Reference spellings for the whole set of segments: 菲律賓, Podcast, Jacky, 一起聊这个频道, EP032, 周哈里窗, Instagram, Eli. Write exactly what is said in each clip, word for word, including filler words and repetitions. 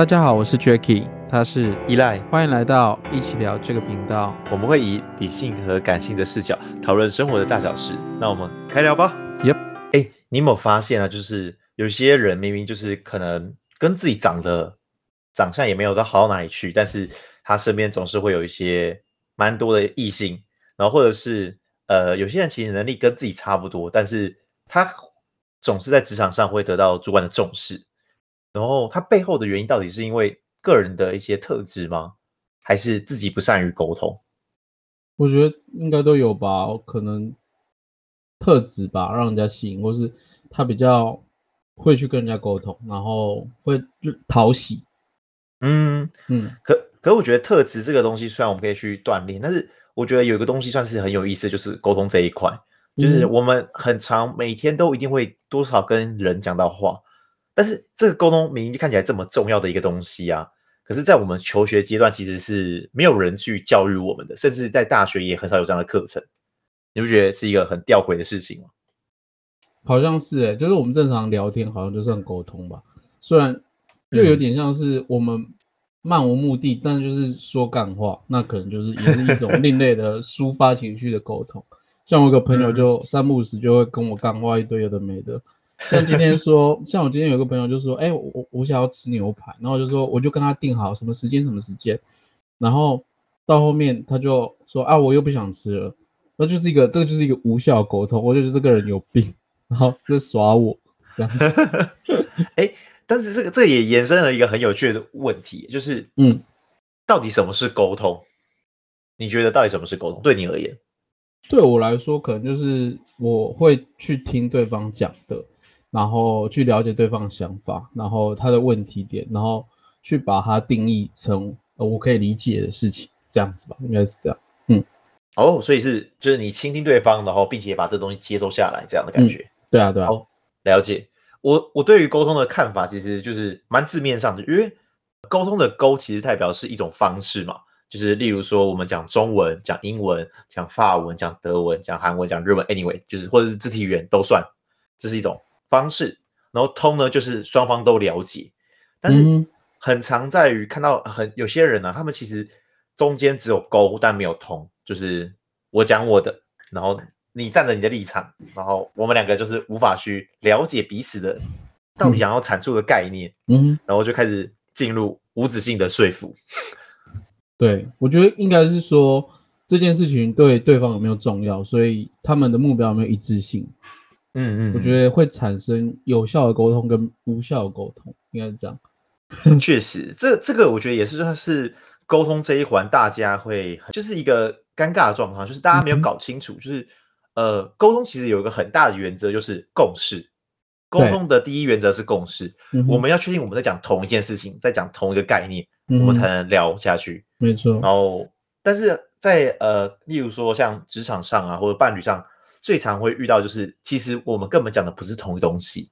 大家好，我是 Jacky， 他是 Eli， 欢迎来到一起聊这个频道。我们会以理性和感性的视角讨论生活的大小事。那我们开聊吧。Yep， 哎，你有没有发现啊？就是有些人明明就是可能跟自己长得长相也没有到好到哪里去，但是他身边总是会有一些蛮多的异性，然后或者是呃，有些人其实能力跟自己差不多，但是他总是在职场上会得到主管的重视。然后他背后的原因到底是因为个人的一些特质吗？还是自己不善于沟通？我觉得应该都有吧，可能特质吧，让人家吸引，或是他比较会去跟人家沟通，然后会讨喜。嗯嗯，可可我觉得特质这个东西，虽然我们可以去锻炼，但是我觉得有一个东西算是很有意思，就是沟通这一块，就是我们很常每天都一定会多少跟人讲到话。但是这个沟通明明就看起来这么重要的一个东西啊，可是在我们求学阶段其实是没有人去教育我们的，甚至在大学也很少有这样的课程。你不觉得是一个很吊诡的事情吗？好像是耶、欸、就是我们正常聊天好像就算沟通吧，虽然就有点像是我们漫无目的、嗯、但就是说干话，那可能就是也是一种另类的抒发情绪的沟通。像我有个朋友就三不五时就会跟我干话一堆有的没的，像今天说，像我今天有个朋友就说，哎、欸，我我想要吃牛排，然后我就说，我就跟他定好什么时间什么时间，然后到后面他就说啊，我又不想吃了，那就是一个这个就是一个无效沟通，我就觉得这个人有病，然后就耍我这样子。哎、欸，但是这个这也延伸了一个很有趣的问题，就是嗯，到底什么是沟通？你觉得到底什么是沟通？对你而言，对我来说，可能就是我会去听对方讲的。然后去了解对方的想法，然后他的问题点，然后去把它定义成、呃、我可以理解的事情，这样子吧，应该是这样。嗯，哦，所以是就是你倾听对方，然后并且把这东西接收下来，这样的感觉。嗯、对啊，对啊。哦，了解。我我对于沟通的看法其实就是蛮字面上的，因为沟通的沟其实代表是一种方式嘛，就是例如说我们讲中文、讲英文、讲法文、讲德文、讲韩文、讲日文 ，anyway， 就是或者是肢体语言都算，这是一种方式。然后通呢就是双方都了解，但是很常在于看到很有些人啊，他们其实中间只有沟但没有通，就是我讲我的，然后你站着你的立场，然后我们两个就是无法去了解彼此的到底想要阐述的概念，嗯，然后就开始进入无止境的说服。对，我觉得应该是说这件事情对对方有没有重要，所以他们的目标有没有一致性。嗯嗯，我觉得会产生有效的沟通跟无效的沟通，应该是这样。确实，这这个我觉得也是算是沟通这一环，大家会就是一个尴尬的状况，就是大家没有搞清楚，嗯、就是呃，沟通其实有一个很大的原则就是共识。沟通的第一原则是共识，我们要确定我们在讲同一件事情，在讲同一个概念，嗯、我们才能聊下去。没错。然后，但是在呃，例如说像职场上啊，或者伴侣上。最常会遇到就是，其实我们根本讲的不是同一东西，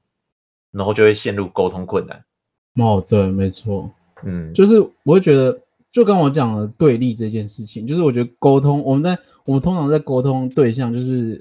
然后就会陷入沟通困难。哦，对，没错，嗯，就是我会觉得，就跟我讲的对立这件事情，就是我觉得沟通，我们在我们通常在沟通对象，就是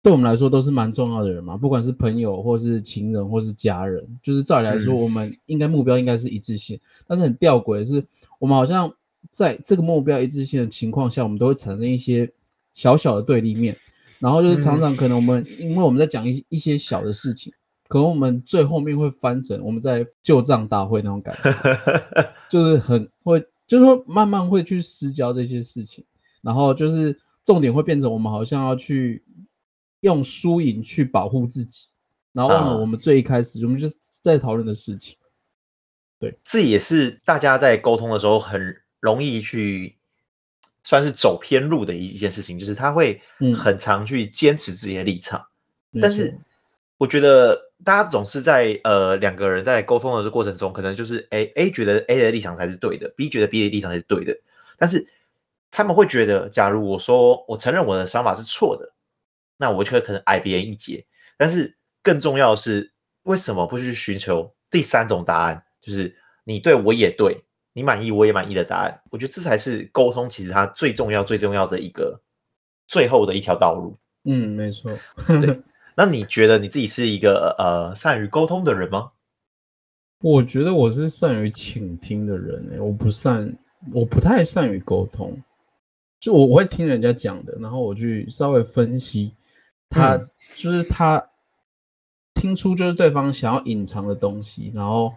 对我们来说都是蛮重要的人嘛，不管是朋友或是情人或是家人，就是照理来说，我们应该目标应该是一致性，嗯、但是很吊诡的是，我们好像在这个目标一致性的情况下，我们都会产生一些小小的对立面。然后就是常常可能我们、嗯、因为我们在讲一一些小的事情，可能我们最后面会翻成我们在旧账大会那种感觉，就是很会，就是会慢慢会去失焦这些事情，然后就是重点会变成我们好像要去用输赢去保护自己，然后忘了我们最一开始、啊、我们就在讨论的事情。对，这也是大家在沟通的时候很容易去。算是走偏路的一件事情，就是他会很常去坚持自己的立场、嗯、但是我觉得大家总是在呃两个人在沟通的过程中，可能就是 A, A 觉得 A 的立场才是对的， B 觉得 B 的立场才是对的，但是他们会觉得假如我说我承认我的想法是错的，那我就会可能矮别人一截，但是更重要的是为什么不去寻求第三种答案，就是你对我也对，你满意我也满意的答案。我觉得这才是沟通其实它最重要最重要的一个最后的一条道路。嗯，没错。对，那你觉得你自己是一个呃善于沟通的人吗？我觉得我是善于倾听的人、欸、我不善我不太善于沟通，就 我, 我会听人家讲的，然后我去稍微分析他、嗯、就是他听出就是对方想要隐藏的东西，然后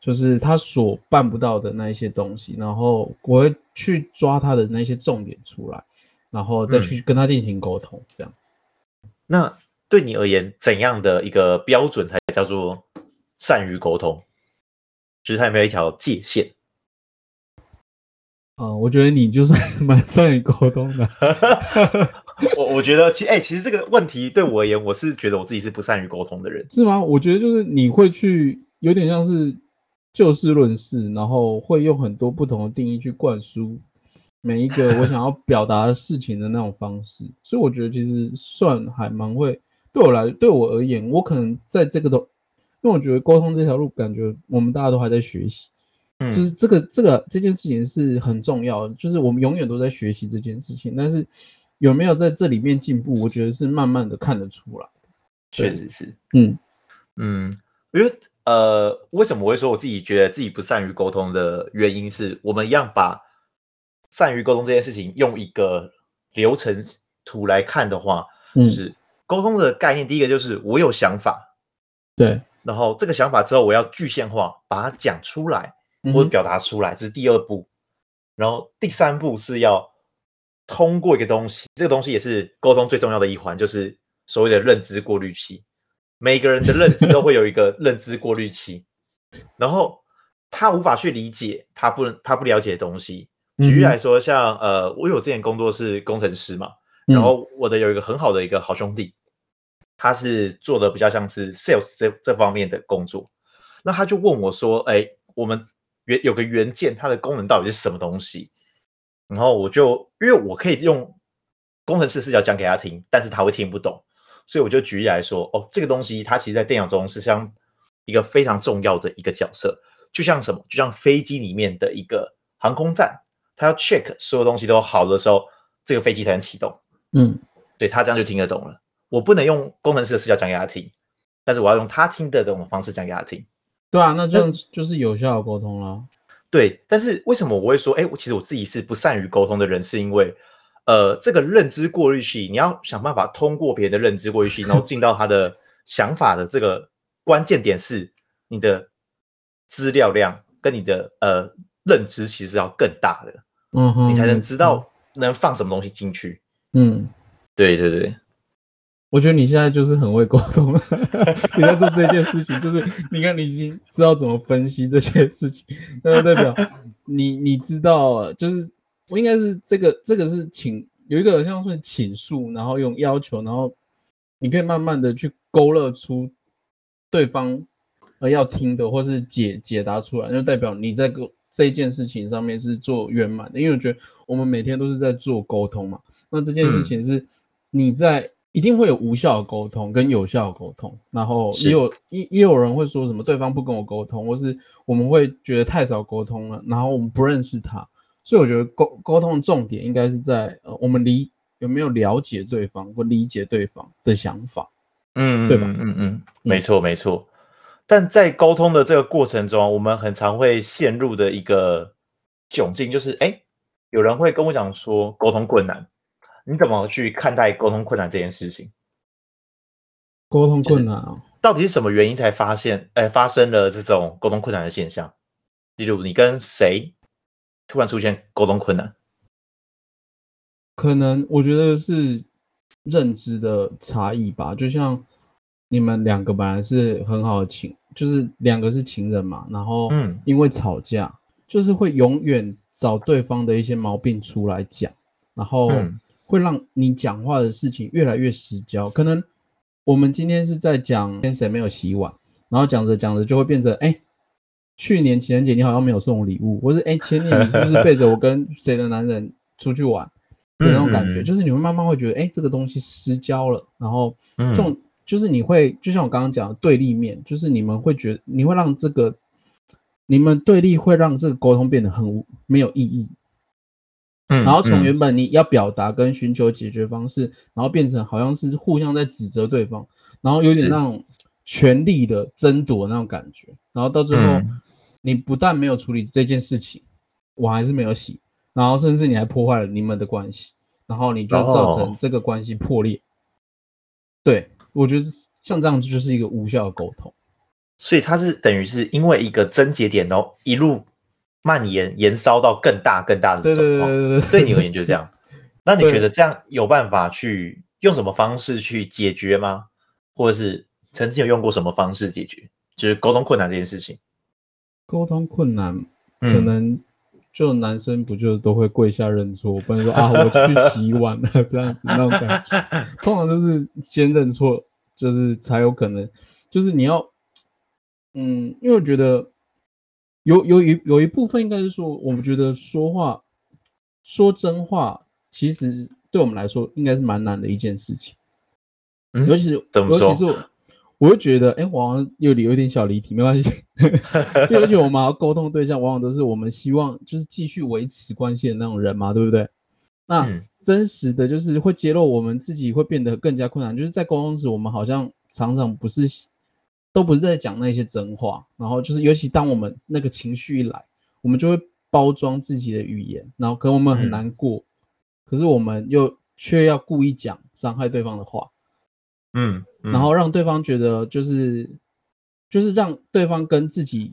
就是他所办不到的那一些东西，然后我会去抓他的那些重点出来，然后再去跟他进行沟通、嗯、这样子。那对你而言怎样的一个标准才叫做善于沟通？就是他有没有一条界限？呃、我觉得你就是蛮善于沟通的。我, 我觉得 其,、欸、其实这个问题对我而言，我是觉得我自己是不善于沟通的人。是吗？我觉得就是你会去有点像是就事论事，然后会用很多不同的定义去灌输每一个我想要表达的事情的那种方式。所以我觉得其实算还蛮会，对我来对我而言，我可能在这个都因为我觉得沟通这条路感觉我们大家都还在学习。就是这个这个这件事情是很重要的，就是我们永远都在学习这件事情，但是有没有在这里面进步，我觉得是慢慢的看得出来的。确实是，嗯嗯，我觉得呃，为什么我会说我自己觉得自己不善于沟通的原因是，我们一样把善于沟通这件事情用一个流程图来看的话，嗯、就是沟通的概念，第一个就是我有想法，对，然后这个想法之后我要具象化，把它讲出来。或者表达出来，这是第二步。然后第三步是要通过一个东西，这个东西也是沟通最重要的一环，就是所谓的认知过滤器。每个人的认知都会有一个认知过滤器，然后他无法去理解他不他不了解的东西。举例来说，像呃，我有之前工作是工程师嘛，然后我的有一个很好的一个好兄弟，他是做的比较像是 sales 这, 这方面的工作，那他就问我说：“哎，我们。”有个元件，它的功能到底是什么东西？然后我就因为我可以用工程师的视角讲给他听，但是他会听不懂，所以我就举例来说，哦，这个东西它其实在电脑中是像一个非常重要的一个角色，就像什么，就像飞机里面的一个航空站，它要 check 所有东西都好的时候，这个飞机才能启动。嗯，对他这样就听得懂了。我不能用工程师的视角讲给他听，但是我要用他听得懂的方式讲给他听。对啊，那这样就是有效的沟通了。对，但是为什么我会说，哎，其实我自己是不善于沟通的人，是因为，呃，这个认知过滤器，你要想办法通过别人的认知过滤器，然后进到他的想法的这个关键点是，你的资料量跟你的呃认知其实要更大的，嗯哼，你才能知道能放什么东西进去。嗯，对对对。我觉得你现在就是很会沟通了，你在做这件事情，就是你看你已经知道怎么分析这些事情，那代表你你知道，就是我应该是这个这个是请有一个像是请诉，然后用要求，然后你可以慢慢的去勾勒出对方要听的，或是解解答出来，就代表你在跟。这件事情上面是做圆满的，因为我觉得我们每天都是在做沟通嘛，那这件事情是你在。嗯一定会有无效的沟通跟有效的沟通，然后也有也有人会说什么对方不跟我沟通，或是我们会觉得太少沟通了，然后我们不认识他，所以我觉得沟沟通的重点应该是在、呃、我们理有没有了解对方或理解对方的想法，嗯，对吧？嗯嗯嗯，没错没错。但在沟通的这个过程中，我们很常会陷入的一个窘境就是，哎，有人会跟我讲说沟通困难。你怎么去看待沟通困难这件事情？沟通困难、哦就是、到底是什么原因才发现、呃、发生了这种沟通困难的现象？例如你跟谁突然出现沟通困难？可能我觉得是认知的差异吧，就像你们两个本来是很好的情，就是两个是情人嘛，然后因为吵架、嗯、就是会永远找对方的一些毛病出来讲，然后、嗯会让你讲话的事情越来越失焦。可能我们今天是在讲谁没有洗碗，然后讲着讲着就会变成，哎，去年情人节你好像没有送我礼物，或是哎前年你是不是背着我跟谁的男人出去玩，这种感觉，就是你会慢慢会觉得，哎，这个东西失焦了。然后这种就是你会，就像我刚刚讲的对立面，就是你们会觉得你会让这个你们对立会让这个沟通变得很没有意义。然后从原本你要表达跟寻求解决方式、嗯嗯、然后变成好像是互相在指责对方，然后有点那种权力的争夺那种感觉，然后到最后、嗯、你不但没有处理这件事情，碗还是没有洗，然后甚至你还破坏了你们的关系，然后你就造成这个关系破裂。对，我觉得像这样就是一个无效的沟通。所以它是等于是因为一个症结点，然后一路蔓延延烧到更大更大的状况。对对对对对，对你而言就是这样。那你觉得这样有办法去用什么方式去解决吗？或者是曾经有用过什么方式解决？就是沟通困难这件事情。沟通困难，可能就男生不就都会跪下认错，不然说啊我去洗碗了这样子那种感觉。通常就是先认错，就是才有可能，就是你要。嗯，因为我觉得 有, 有, 有, 有一部分应该是说，我们觉得说话说真话，其实对我们来说应该是蛮难的一件事情。嗯，尤其是怎么说？尤其是我会觉得，哎、欸，我好像有有点小离题，没关系。就而且我们要沟通对象，往往都是我们希望就是继续维持关系的那种人嘛，对不对？那、嗯、真实的就是会揭露我们自己会变得更加困难，就是在沟通时，我们好像常常不是。都不是在讲那些真话，然后就是尤其当我们那个情绪一来，我们就会包装自己的语言，然后可能我们很难过、嗯、可是我们又却要故意讲伤害对方的话， 嗯, 嗯然后让对方觉得就是就是让对方跟自己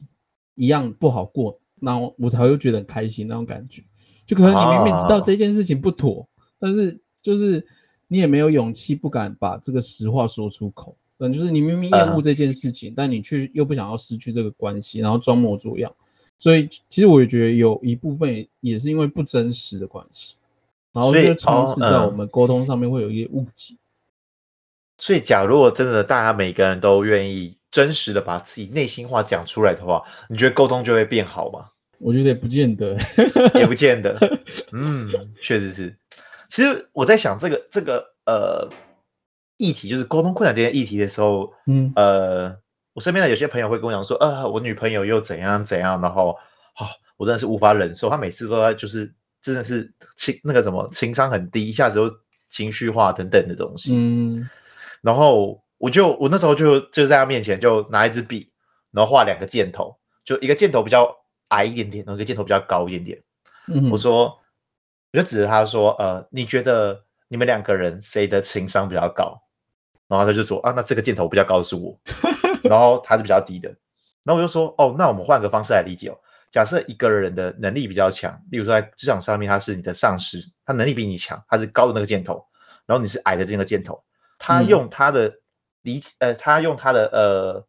一样不好过，然后我才会觉得很开心那种感觉。就可能你明明知道这件事情不妥、啊、但是就是你也没有勇气不敢把这个实话说出口，嗯，就是你明明厌恶这件事情、嗯、但你却又不想要失去这个关系，然后装模作样。所以其实我也觉得有一部分也是因为不真实的关系，然后就充斥在我们沟通上面会有一些误解。所以假如真的大家每个人都愿意真实的把自己内心话讲出来的话，你觉得沟通就会变好吗？我觉得也不见得也不见得嗯，确实是。其实我在想这个这个呃议题，就是沟通困难这件议题的时候，嗯，呃，我身边的有些朋友会跟我讲说，呃，我女朋友又怎样怎样，然后，哦，我真的是无法忍受，她每次都在就是真的是情那个什么情商很低，一下子就情绪化等等的东西，嗯，然后我就我那时候就就在她面前就拿一支笔，然后画两个箭头，就一个箭头比较矮一点点，然后一个箭头比较高一点点，嗯，我说我就指着她说，呃，你觉得你们两个人谁的情商比较高？然后他就说啊，那这个箭头比较高的是我，然后他是比较低的。然后我就说哦，那我们换个方式来理解哦。假设一个人的能力比较强，例如说在职场上面他是你的上司，他能力比你强，他是高的那个箭头，然后你是矮的这个箭头。他用他的理、嗯、呃，他用他的呃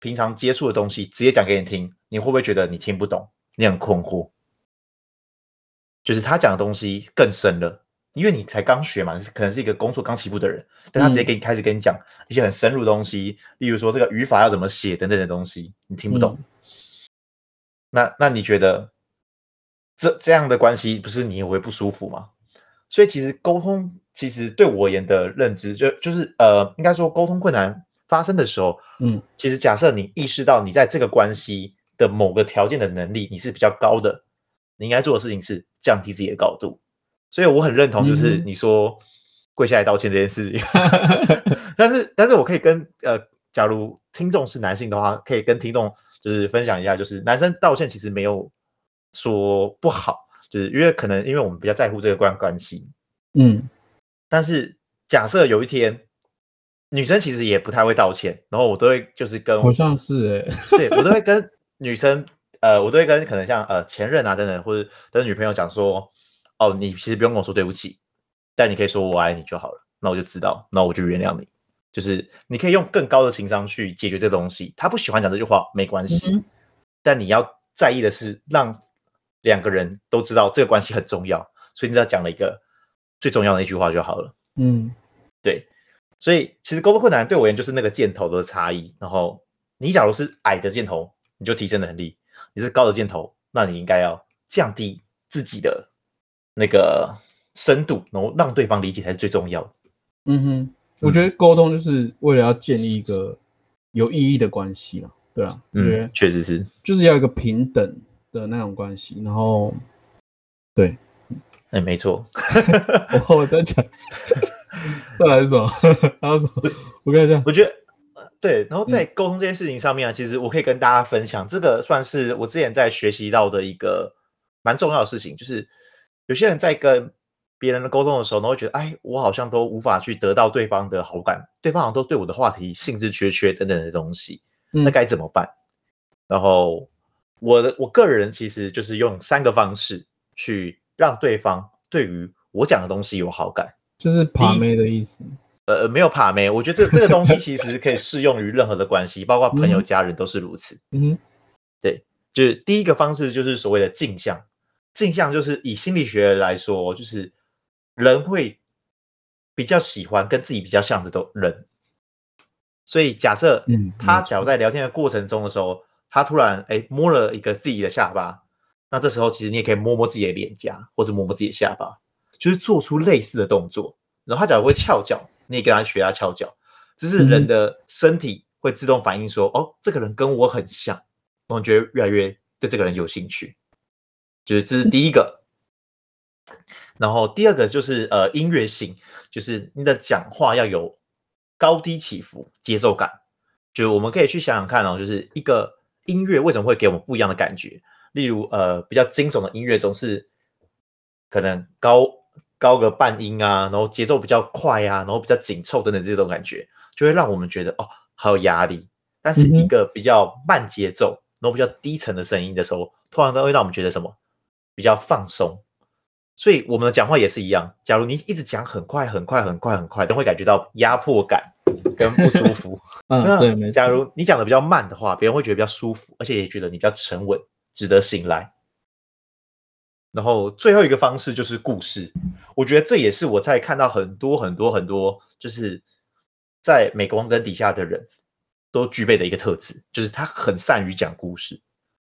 平常接触的东西直接讲给你听，你会不会觉得你听不懂，你很困惑？就是他讲的东西更深了。因为你才刚学嘛，可能是一个工作刚起步的人，但他直接给你开始跟你讲一些很深入的东西，嗯、例如说这个语法要怎么写等等的东西，你听不懂。嗯、那那你觉得 这, 这样的关系不是你也会不舒服吗？所以其实沟通，其实对我而言的认知就就是呃，应该说沟通困难发生的时候，嗯，其实假设你意识到你在这个关系的某个条件的能力你是比较高的，你应该做的事情是降低自己的高度。所以我很认同，就是你说跪下来道歉这件事情、嗯，但是但是我可以跟呃，假如听众是男性的话，可以跟听众就是分享一下，就是男生道歉其实没有说不好，就是因为可能因为我们比较在乎这个关关系，嗯，但是假设有一天女生其实也不太会道歉，然后我都会就是跟好像是哎、欸，对我都会跟女生呃，我都会跟可能像呃前任啊等等，或者跟女朋友讲说。哦，你其实不用跟我说对不起，但你可以说我爱你就好了，那我就知道，那我就原谅你。就是你可以用更高的情商去解决这东西。他不喜欢讲这句话没关系、嗯，但你要在意的是让两个人都知道这个关系很重要，所以你只要讲了一个最重要的一句话就好了。嗯，对。所以其实沟通困难对我而言就是那个箭头的差异。然后你假如是矮的箭头，你就提升能力；你是高的箭头，那你应该要降低自己的。那个深度，然后让对方理解才是最重要的。嗯哼，我觉得沟通就是为了要建立一个有意义的关系啦，对啊，嗯，确实是，就是要一个平等的那种关系。然后，对，哎、欸，没错。我再讲一下，再来一首，然后什么？我看一下，我觉得对，然后在嗯沟通这件事情上面啊，其实我可以跟大家分享，这个算是我之前在学习到的一个蛮重要的事情，就是有些人在跟别人的沟通的时候呢，会觉得，哎，我好像都无法去得到对方的好感，对方好像都对我的话题兴致缺缺等等的东西，那嗯该怎么办？然后我的我个人其实就是用三个方式去让对方对于我讲的东西有好感。就是第爬一，妹的意思。呃，没有把妹，我觉得这这个东西其实可以适用于任何的关系，包括朋友、嗯家人都是如此。嗯对，就是第一个方式就是所谓的镜像，镜像就是以心理学来说，就是人会比较喜欢跟自己比较像的都人，所以假设嗯，没他假如错。在聊天的过程中的时候，他突然哎摸了一个自己的下巴，那这时候其实你也可以摸摸自己的脸颊，或是摸摸自己的下巴，就是做出类似的动作。然后他假如会翘脚，你也跟他学他翘脚，这是人嗯的身体会自动反应说，哦，这个人跟我很像，然后你觉得越来越对这个人有兴趣，就是这是第一个。然后第二个就是呃音乐性，就是你的讲话要有高低起伏、节奏感。就是我们可以去想想看哦，就是一个音乐为什么会给我们不一样的感觉？例如呃比较惊悚的音乐总是可能高高个半音啊，然后节奏比较快啊，然后比较紧凑等等这种感觉，就会让我们觉得哦好有压力。但嗯是一哼，个比较慢节奏，然后比较低沉的声音的时候，通常都会让我们觉得什么比较放松。所以我们的讲话也是一样，假如你一直讲很快很快很快很快，都会感觉到压迫感跟不舒服。嗯，那对，没假错。如你讲的比较慢的话，别人会觉得比较舒服，而且也觉得你比较沉稳，值得信赖。然后最后一个方式就是故事，我觉得这也是我在看到很多很多很多，就是在镁光灯底下的人都具备的一个特质，就是他很善于讲故事，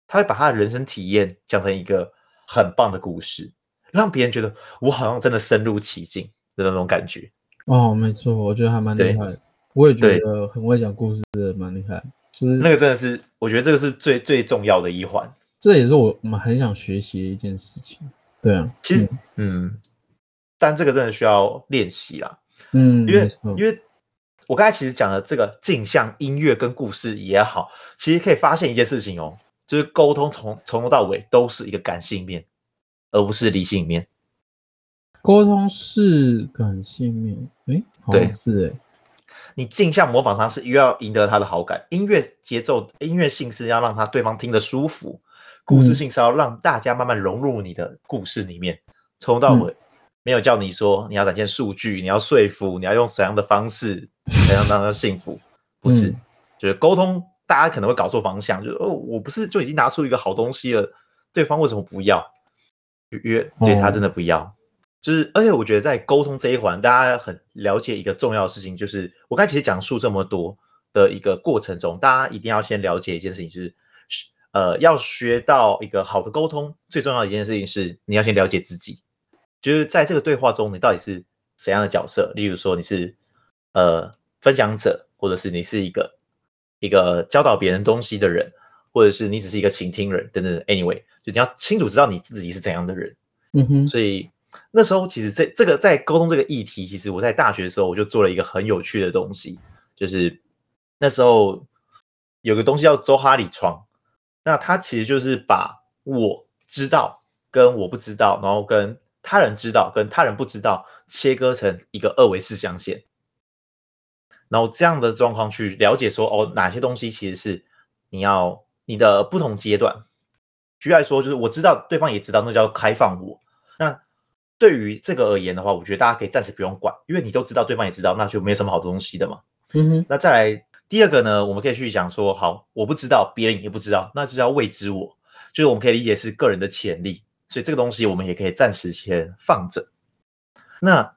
他会把他的人生体验讲成一个很棒的故事，让别人觉得我好像真的深入其境的那种感觉。哦，没错，我觉得还蛮厉对害的。我也觉对，得很会讲故事的，蛮厉害。就是那个真的是，我觉得这个是最最重要的一环。这也是我我们很想学习的一件事情。对啊，其实，嗯嗯，但这个真的需要练习啦，嗯，因没为错。因为我刚才其实讲的这个镜像、音乐跟故事也好，其实可以发现一件事情哦，就是沟通从从头到尾都是一个感性面，而不是理性面。沟通是感性面，诶，好像对是诶，你镜像模仿他是又要赢得他的好感，音乐节奏、音乐性是要让他对方听得舒服，故事嗯性是要让大家慢慢融入你的故事里面，从头到嗯，尾没有叫你说你要展现数据，你要说服，你要用怎样的方式才能让他幸福，不是，嗯，就是沟通，大家可能会搞错方向，就是哦，我不是就已经拿出一个好东西了，对方为什么不要？约对他真哦，的不要。就是，而且我觉得在沟通这一环，大家很了解一个重要的事情，就是我刚才其实讲述这么多的一个过程中，大家一定要先了解一件事情，就是呃，要学到一个好的沟通，最重要的一件事情是你要先了解自己，就是在这个对话中，你到底是怎样的角色？例如说，你是呃分享者，或者是你是一个一个教导别人东西的人，或者是你只是一个倾听人等等。Anyway， 就你要清楚知道你自己是怎样的人。嗯哼，所以那时候其实这这个在沟通这个议题，其实我在大学的时候我就做了一个很有趣的东西，就是那时候有个东西叫周哈里窗，那它其实就是把我知道跟我不知道，然后跟他人知道跟他人不知道切割成一个二维四象限，然后这样的状况去了解说，哦，哪些东西其实是你要你的不同阶段。举例来说，就是我知道对方也知道，那叫开放我。那对于这个而言的话，我觉得大家可以暂时不用管，因为你都知道，对方也知道，那就没什么好东西的嘛。嗯哼，那再来第二个呢，我们可以去想说，好，我不知道，别人也不知道，那就叫未知我，就是我们可以理解是个人的潜力，所以这个东西我们也可以暂时先放着。那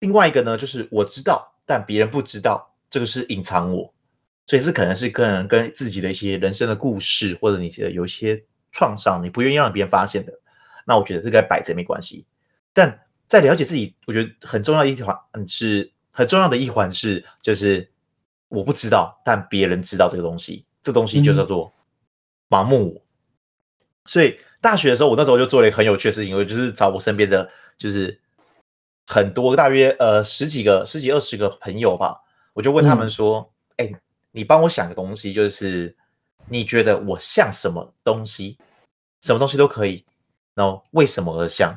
另外一个呢，就是我知道，但别人不知道，这个是隐藏我，所以这可能是个人跟自己的一些人生的故事，或者你觉得有一些创伤，你不愿意让别人发现的，那我觉得这个摆着没关系。但在了解自己，我觉得很重要的一环嗯是很重要的一环是，就是我不知道，但别人知道这个东西，这东西就叫嗯做盲目我。所以大学的时候，我那时候就做了一个很有趣的事情，我就是找我身边的就是很多大约呃十几个、十几二十个朋友吧，我就问他们嗯说，哎、欸，你帮我想个东西，就是你觉得我像什么东西，什么东西都可以，然后为什么而像？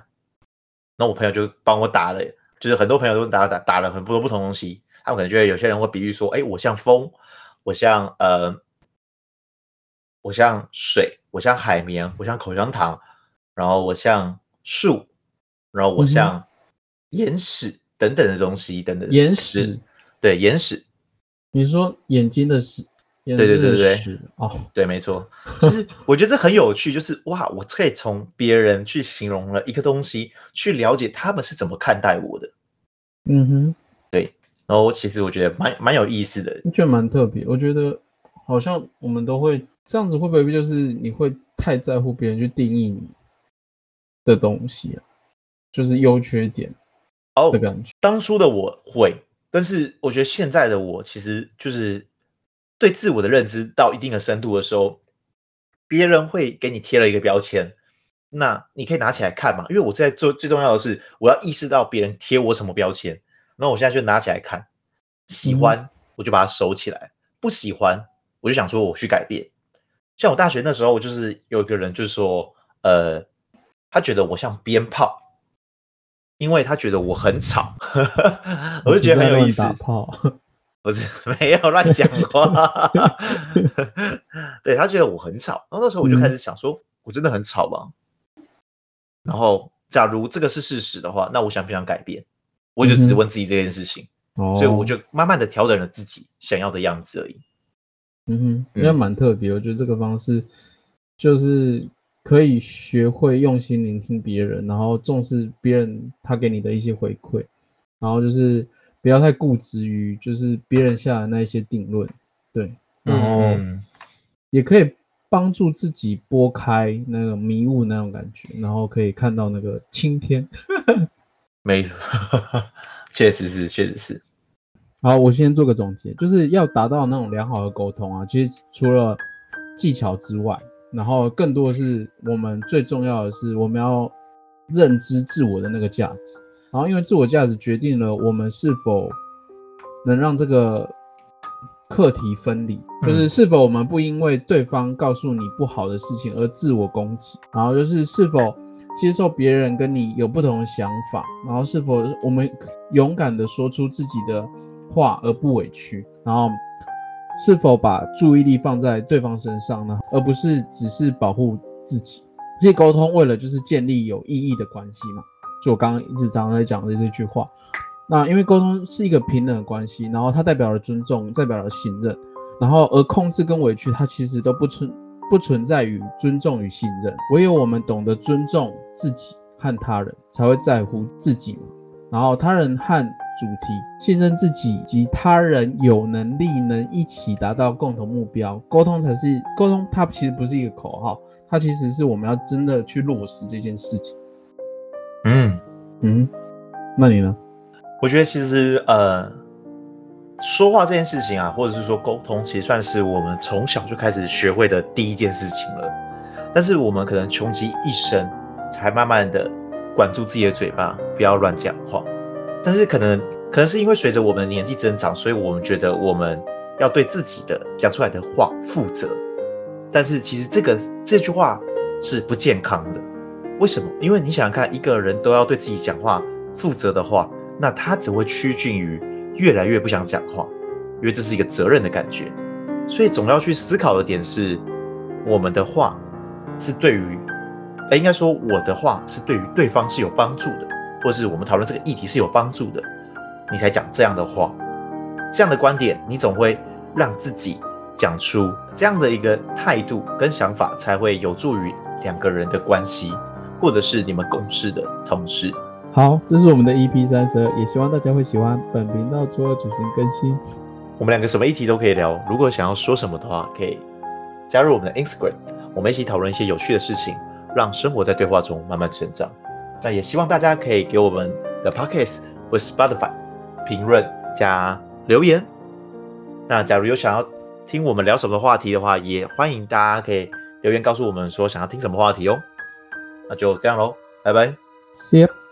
然后我朋友就帮我打了，就是很多朋友都打打打了很多不同东西，他们可能觉得有些人会比喻说，哎、欸，我像风，我像呃，我像水，我像海绵，我像口香糖，然后我像树，然后我像岩石等等的东西，等等岩石，对岩石。你说眼睛的石，对对对对，哦，对，没错，就是我觉得这很有趣，就是哇，我可以从别人去形容了一个东西，去了解他们是怎么看待我的。嗯哼，对，然后其实我觉得蛮蛮有意思的，我觉得蛮特别。我觉得好像我们都会这样子，会不会就是你会太在乎别人去定义你的东西啊？就是优缺点的感觉。哦，当初的我会。但是我觉得现在的我其实就是对自我的认知到一定的深度的时候，别人会给你贴了一个标签，那你可以拿起来看嘛，因为我在做最重要的是我要意识到别人贴我什么标签，那我现在就拿起来看，喜欢我就把它收起来，不喜欢我就想说我去改变。像我大学那时候，我就是有一个人就是说呃，他觉得我像鞭炮，因为他觉得我很吵，我就觉得很有意思。我是没有乱讲话，对他觉得我很吵，然后那时候我就开始想说，嗯、我真的很吵吗？然后，假如这个是事实的话，那我想不想改变？我就只问自己这件事情，嗯、所以我就慢慢的调整了自己想要的样子而已。嗯哼，因为蛮特别，我觉得这个方式就是。可以学会用心聆听别人，然后重视别人他给你的一些回馈，然后就是不要太固执于就是别人下的那一些定论，对，然后也可以帮助自己拨开那个迷雾那种感觉，然后可以看到那个青天。没错，确实是，确实是。好，我先做个总结，就是要达到那种良好的沟通啊，其实除了技巧之外。然后更多的是我们最重要的是我们要认知自我的那个价值，然后因为自我价值决定了我们是否能让这个课题分离，就是是否我们不因为对方告诉你不好的事情而自我攻击，然后就是是否接受别人跟你有不同的想法，然后是否我们勇敢的说出自己的话而不委屈，然后是否把注意力放在对方身上呢？而不是只是保护自己。这些沟通为了就是建立有意义的关系嘛，就我刚刚一直常常在讲的这句话。那因为沟通是一个平等的关系，然后它代表了尊重，代表了信任，然后而控制跟委屈它其实都不存不存在于尊重与信任。唯有我们懂得尊重自己和他人，才会在乎自己嘛。然后他人和主题信任自己及他人有能力能一起达到共同目标，沟通才是沟通，它其实不是一个口号，它其实是我们要真的去落实这件事情。嗯嗯，那你呢？我觉得其实呃，说话这件事情啊，或者是说沟通，其实算是我们从小就开始学会的第一件事情了。但是我们可能穷其一生，才慢慢的管住自己的嘴巴，不要乱讲话。但是可能可能是因为随着我们的年纪增长，所以我们觉得我们要对自己的讲出来的话负责。但是其实这个这句话是不健康的。为什么？因为你想想看，一个人都要对自己讲话负责的话，那他只会趋近于越来越不想讲话，因为这是一个责任的感觉。所以总要去思考的点是，我们的话是对于，应该说我的话是对于对方是有帮助的。或是我们讨论这个议题是有帮助的，你才讲这样的话，这样的观点，你总会让自己讲出这样的一个态度跟想法，才会有助于两个人的关系，或者是你们共事的同事。好，这是我们的 E P 三十二， 也希望大家会喜欢。本频道周二准时更新，我们两个什么议题都可以聊，如果想要说什么的话，可以加入我们的 Instagram， 我们一起讨论一些有趣的事情，让生活在对话中慢慢成长。那也希望大家可以给我们的 Podcast 或 Spotify 评论加留言。那假如有想要听我们聊什么话题的话，也欢迎大家可以留言告诉我们说想要听什么话题哦。那就这样咯，拜拜，See you。